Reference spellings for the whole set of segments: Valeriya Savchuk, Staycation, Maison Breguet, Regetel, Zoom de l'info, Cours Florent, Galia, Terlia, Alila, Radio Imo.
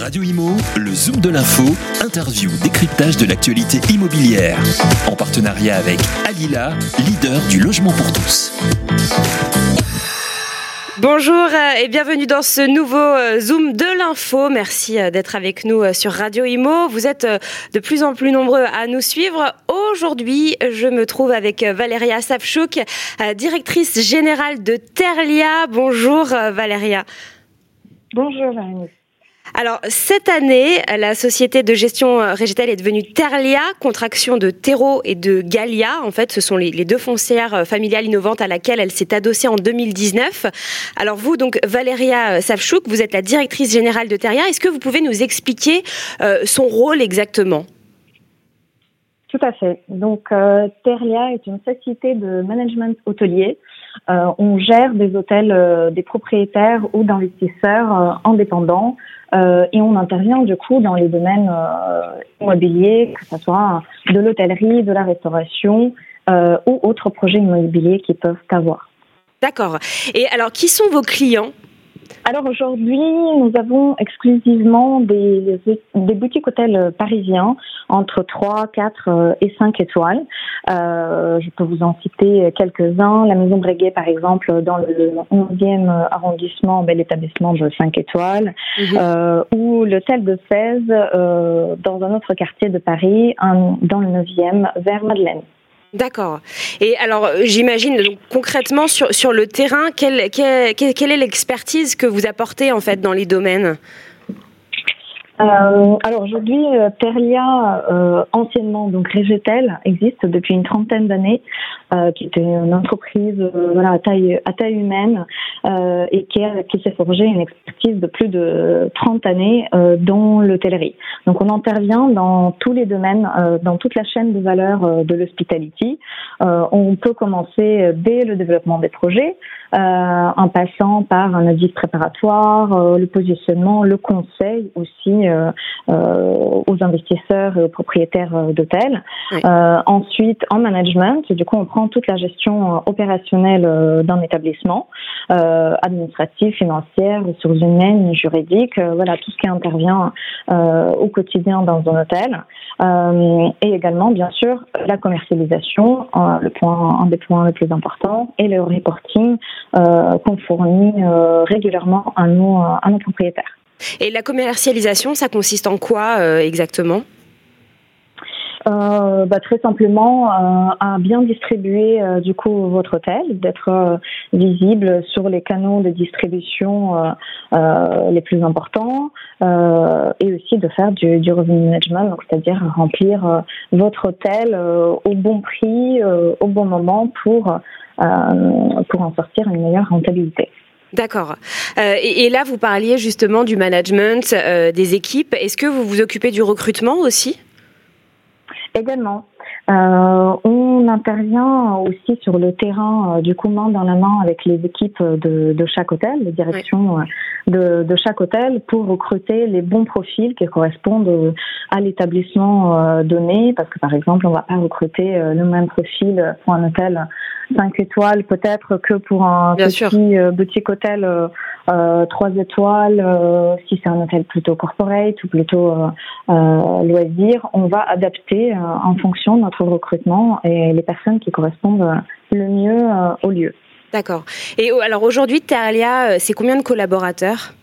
Radio Imo, le Zoom de l'info, interview, décryptage de l'actualité immobilière. En partenariat avec Alila, leader du logement pour tous. Bonjour et bienvenue dans ce nouveau Zoom de l'info. Merci d'être avec nous sur Radio Imo. Vous êtes de plus en plus nombreux à nous suivre. Aujourd'hui, je me trouve avec Valeriya Savchuk, directrice générale de Terlia. Bonjour Valeriya. Bonjour Valeriya. Alors, cette année, la société de gestion Regetel est devenue Terlia, contraction de Terreau et de Galia. En fait, ce sont les deux foncières familiales innovantes à laquelle elle s'est adossée en 2019. Alors vous, donc, Valeriya Savchuk, vous êtes la directrice générale de Terlia. Est-ce que vous pouvez nous expliquer son rôle exactement ? Tout à fait. Donc, Terlia est une société de management hôtelier. On gère des hôtels des propriétaires ou d'investisseurs indépendants et on intervient du coup dans les domaines immobiliers, que ce soit de l'hôtellerie, de la restauration ou autres projets immobiliers qu'ils peuvent avoir. D'accord. Et alors, qui sont vos clients ? Alors aujourd'hui, nous avons exclusivement des boutiques hôtels parisiens entre 3, 4 et 5 étoiles. Je peux vous en citer quelques-uns. La Maison Breguet, par exemple, dans le 11e arrondissement, bel établissement de 5 étoiles. Ou l'hôtel de 16 dans un autre quartier de Paris, dans le 9e, vers Madeleine. D'accord. Et alors, j'imagine, donc, concrètement, sur le terrain, quelle est l'expertise que vous apportez, en fait, dans les domaines ? Alors, aujourd'hui, Terlia, anciennement, donc, Regetel, existe depuis une trentaine d'années, qui était une entreprise, à taille humaine, et qui s'est forgée une expertise de plus de 30 années, dans l'hôtellerie. Donc, on intervient dans tous les domaines, dans toute la chaîne de valeur de l'hospitality. On peut commencer dès le développement des projets, en passant par un audit préparatoire, le positionnement, le conseil aussi, aux investisseurs et aux propriétaires d'hôtels. Oui. Ensuite, en management, du coup, on prend toute la gestion opérationnelle d'un établissement, administrative, financière, ressources humaines, juridiques, tout ce qui intervient au quotidien dans un hôtel. Et également, bien sûr, la commercialisation, un des points les plus importants, et le reporting qu'on fournit régulièrement à nos propriétaires. Et la commercialisation, ça consiste en quoi exactement ? Très simplement à bien distribuer du coup votre hôtel, d'être visible sur les canaux de distribution les plus importants et aussi de faire du revenue management, donc c'est-à-dire remplir votre hôtel au bon prix, au bon moment pour en sortir une meilleure rentabilité. D'accord. Et là, vous parliez justement du management des équipes. Est-ce que vous vous occupez du recrutement aussi ? Également. On intervient aussi sur le terrain du coup main dans la main avec les équipes de chaque hôtel, les directions de chaque hôtel pour recruter les bons profils qui correspondent à l'établissement donné, parce que par exemple on ne va pas recruter le même profil pour un hôtel 5 étoiles peut-être que pour un boutique hôtel 3 étoiles, si c'est un hôtel plutôt corporate ou plutôt loisir, on va adapter en fonction de notre recrutement et les personnes qui correspondent le mieux au lieu. D'accord. Et alors aujourd'hui, Terlia, c'est combien de collaborateurs ?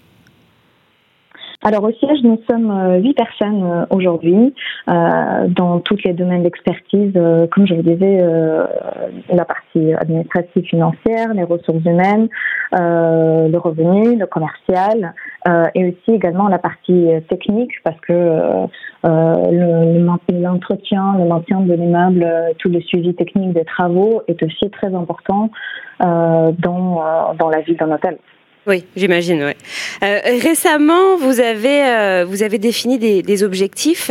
Alors au siège, nous sommes 8 personnes aujourd'hui, dans tous les domaines d'expertise, comme je vous disais, la partie administrative financière, les ressources humaines, le revenu, le commercial, et aussi également la partie technique, parce que l'entretien, le maintien de l'immeuble, tout le suivi technique des travaux est aussi très important dans la vie d'un hôtel. Oui, j'imagine, ouais. Récemment, vous avez défini des objectifs.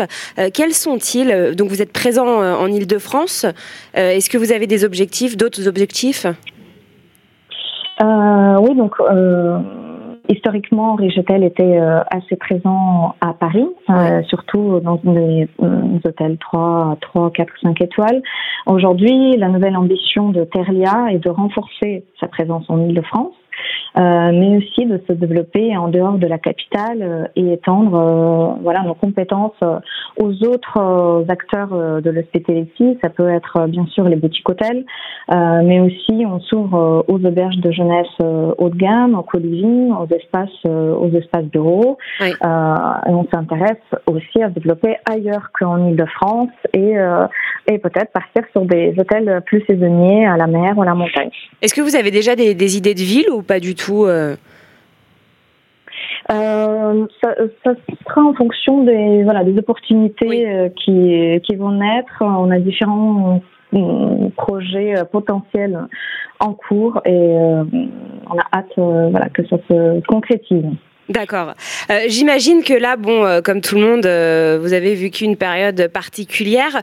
Quels sont-ils ? Donc, vous êtes présent en Île-de-France. Est-ce que vous avez des objectifs, d'autres objectifs ? Oui, donc... Historiquement, Regetel était assez présent à Paris, surtout dans les hôtels 3, 4, 5 étoiles. Aujourd'hui, la nouvelle ambition de Terlia est de renforcer sa présence en Île-de-France mais aussi de se développer en dehors de la capitale et étendre nos compétences aux autres acteurs de l'hospitalité. Ça peut être bien sûr les boutiques hôtels, mais aussi on s'ouvre aux auberges de jeunesse haut de gamme, au co-living, aux espaces bureaux. Oui. Et on s'intéresse aussi à développer ailleurs qu'en Île-de-France et peut-être partir sur des hôtels plus saisonniers à la mer ou à la montagne. Est-ce que vous avez déjà des idées de ville ou pas du tout Ça sera en fonction des opportunités qui vont naître. On a différents projets potentiels en cours et on a hâte que ça se concrétise. D'accord. J'imagine que là, comme tout le monde, vous avez vécu une période particulière.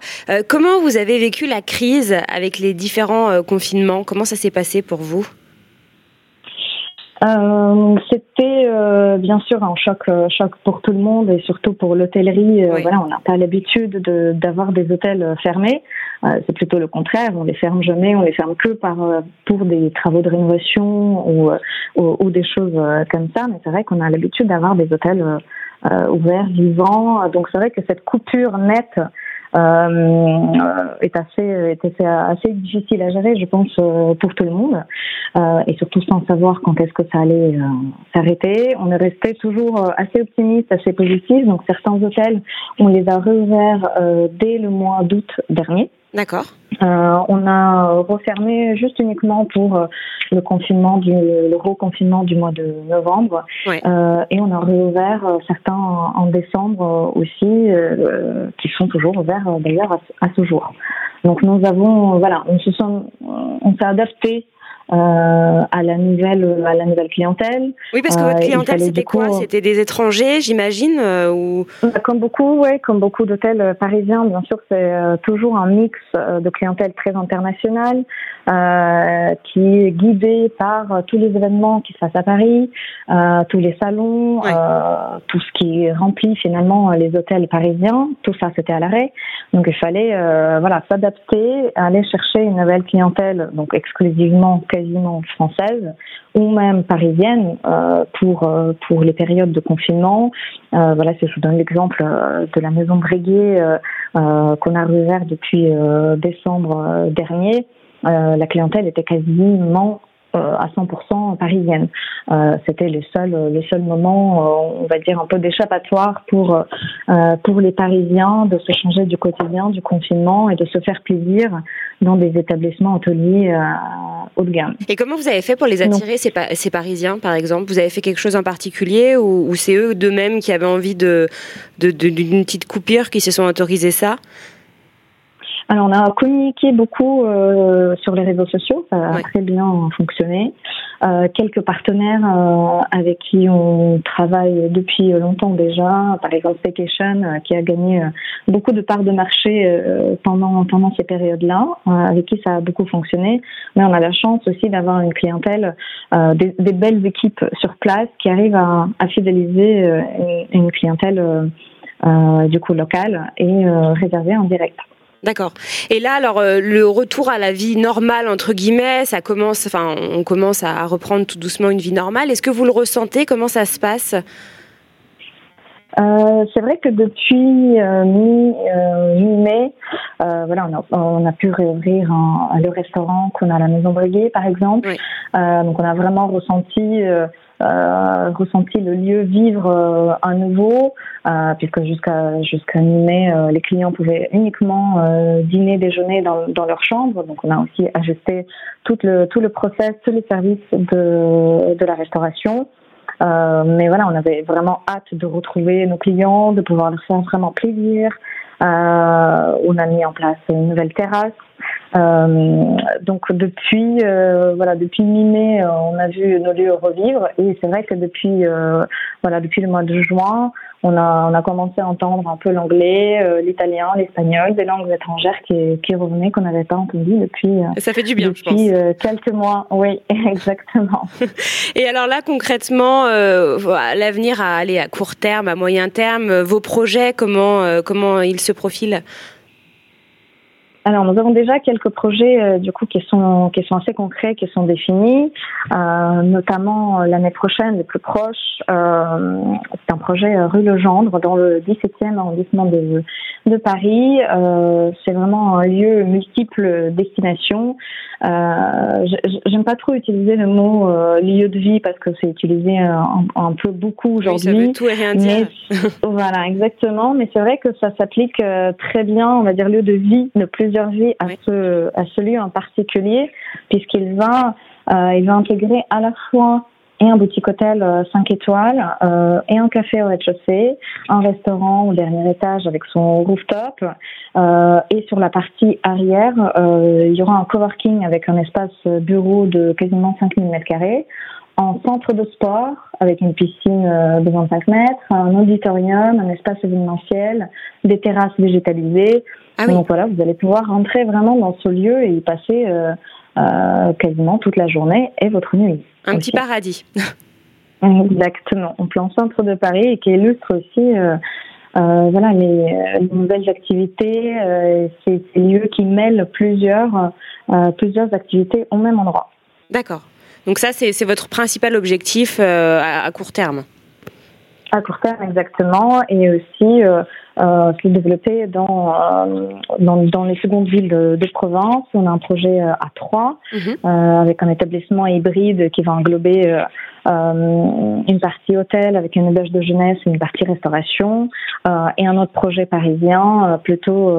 Comment vous avez vécu la crise avec les différents confinements ? Comment ça s'est passé pour vous ? C'était bien sûr un choc pour tout le monde et surtout pour l'hôtellerie. Oui. On n'a pas l'habitude d'avoir des hôtels fermés. C'est plutôt le contraire. On les ferme jamais. On les ferme que pour des travaux de rénovation ou des choses comme ça. Mais c'est vrai qu'on a l'habitude d'avoir des hôtels ouverts, vivants. Donc c'est vrai que cette coupure nette est assez difficile à gérer, je pense, pour tout le monde, et surtout sans savoir quand est-ce que ça allait s'arrêter. On est resté toujours assez optimiste, assez positif. Donc certains hôtels, on les a réouverts dès le mois d'août dernier. D'accord. On a refermé juste uniquement pour le reconfinement du mois de novembre. Oui. Et on a réouvert certains en décembre aussi, qui sont toujours ouverts d'ailleurs à ce jour. Donc nous avons, on s'est adapté à la nouvelle clientèle. Oui, parce que votre clientèle, c'était quoi ? C'était des étrangers, j'imagine, ou... Comme beaucoup d'hôtels parisiens, bien sûr, c'est toujours un mix de clientèle très internationale, qui est guidée par tous les événements qui se passent à Paris, tous les salons, ouais. Tout ce qui remplit finalement les hôtels parisiens. Tout ça, c'était à l'arrêt. Donc, il fallait s'adapter, aller chercher une nouvelle clientèle, donc exclusivement quasiment française ou même parisienne pour les périodes de confinement. Si je vous donne l'exemple de la Maison Breguet qu'on a rouvert depuis décembre dernier, la clientèle était quasiment à 100% parisienne. C'était le seul moment, on va dire, un peu d'échappatoire pour les Parisiens de se changer du quotidien, du confinement et de se faire plaisir dans des établissements hôteliers haut de gamme. Et comment vous avez fait pour les attirer, ces Parisiens, par exemple ? Vous avez fait quelque chose en particulier ou c'est eux d'eux-mêmes qui avaient envie d'une petite coupure qui se sont autorisés ça ? Alors, on a communiqué beaucoup sur les réseaux sociaux, ça a très bien fonctionné. Quelques partenaires avec qui on travaille depuis longtemps déjà, par exemple Staycation, qui a gagné beaucoup de parts de marché pendant ces périodes-là, avec qui ça a beaucoup fonctionné. Mais on a la chance aussi d'avoir une clientèle, des belles équipes sur place qui arrivent à fidéliser une clientèle locale et réservée en direct. D'accord. Et là, alors, le retour à la vie normale, entre guillemets, on commence à reprendre tout doucement une vie normale. Est-ce que vous le ressentez ? Comment ça se passe ? C'est vrai que depuis mi-mai, on a pu réouvrir le restaurant qu'on a à la Maison Breguet, par exemple. Oui. Donc, on a vraiment ressenti le lieu vivre à nouveau, puisque jusqu'à mi-mai, les clients pouvaient uniquement dîner, déjeuner dans leur chambre. Donc, on a aussi ajusté tout le process, tous les services de la restauration. Mais on avait vraiment hâte de retrouver nos clients, de pouvoir leur faire vraiment plaisir. On a mis en place une nouvelle terrasse. Donc depuis mi-mai, on a vu nos lieux revivre et c'est vrai que depuis le mois de juin, on a commencé à entendre un peu l'anglais, l'italien, l'espagnol, des langues étrangères qui revenaient, qu'on n'avait pas entendues depuis. Ça fait du bien, je pense. Depuis quelques mois, oui, exactement. Et alors là, concrètement, l'avenir à court terme, à moyen terme, vos projets, comment ils se profilent ? Alors, nous avons déjà quelques projets qui sont assez concrets, qui sont définis. Notamment l'année prochaine, les plus proches, c'est un projet rue Legendre dans le 17e arrondissement de Paris. C'est vraiment un lieu multiple destination. J'aime pas trop utiliser le mot lieu de vie parce que c'est utilisé un peu beaucoup aujourd'hui. Oui, ça veut tout et rien dire. Mais, voilà, exactement. Mais c'est vrai que ça s'applique très bien, on va dire lieu de vie, de plus vie à ce lieu en particulier, puisqu'il va intégrer à la fois et un boutique hôtel 5 étoiles et un café au rez-de-chaussée, un restaurant au dernier étage avec son rooftop et sur la partie arrière, il y aura un coworking avec un espace bureau de quasiment 5000 m², un centre de sport avec une piscine de 25 mètres, un auditorium, un espace événementiel, des terrasses végétalisées. Ah oui. Donc voilà, vous allez pouvoir rentrer vraiment dans ce lieu et y passer quasiment toute la journée et votre nuit. Un aussi. Petit paradis. Exactement, en plein centre de Paris, et qui illustre aussi les nouvelles activités. C'est des lieux qui mêlent plusieurs activités au même endroit. D'accord. Donc ça, c'est votre principal objectif à court terme. À court terme, exactement, et aussi se développer dans les secondes villes de province. On a un projet à Troyes, avec un établissement hybride qui va englober une partie hôtel avec une auberge de jeunesse, une partie restauration, et un autre projet parisien, plutôt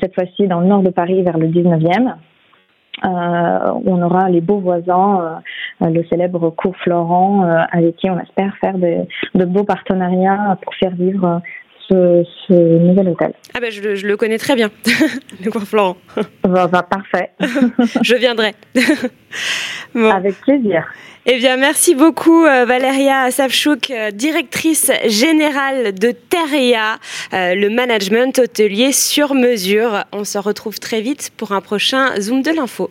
cette fois-ci dans le nord de Paris, vers le 19e. On aura les beaux voisins, le célèbre Cours Florent, avec qui on espère faire de beaux partenariats pour faire vivre ce nouvel hôtel. Ah ben je le connais très bien, le Cours Florent. Bah, parfait. Je viendrai. Bon. Avec plaisir. Eh bien, merci beaucoup Valeriya Savchuk, directrice générale de Terlia, le management hôtelier sur mesure. On se retrouve très vite pour un prochain Zoom de l'info.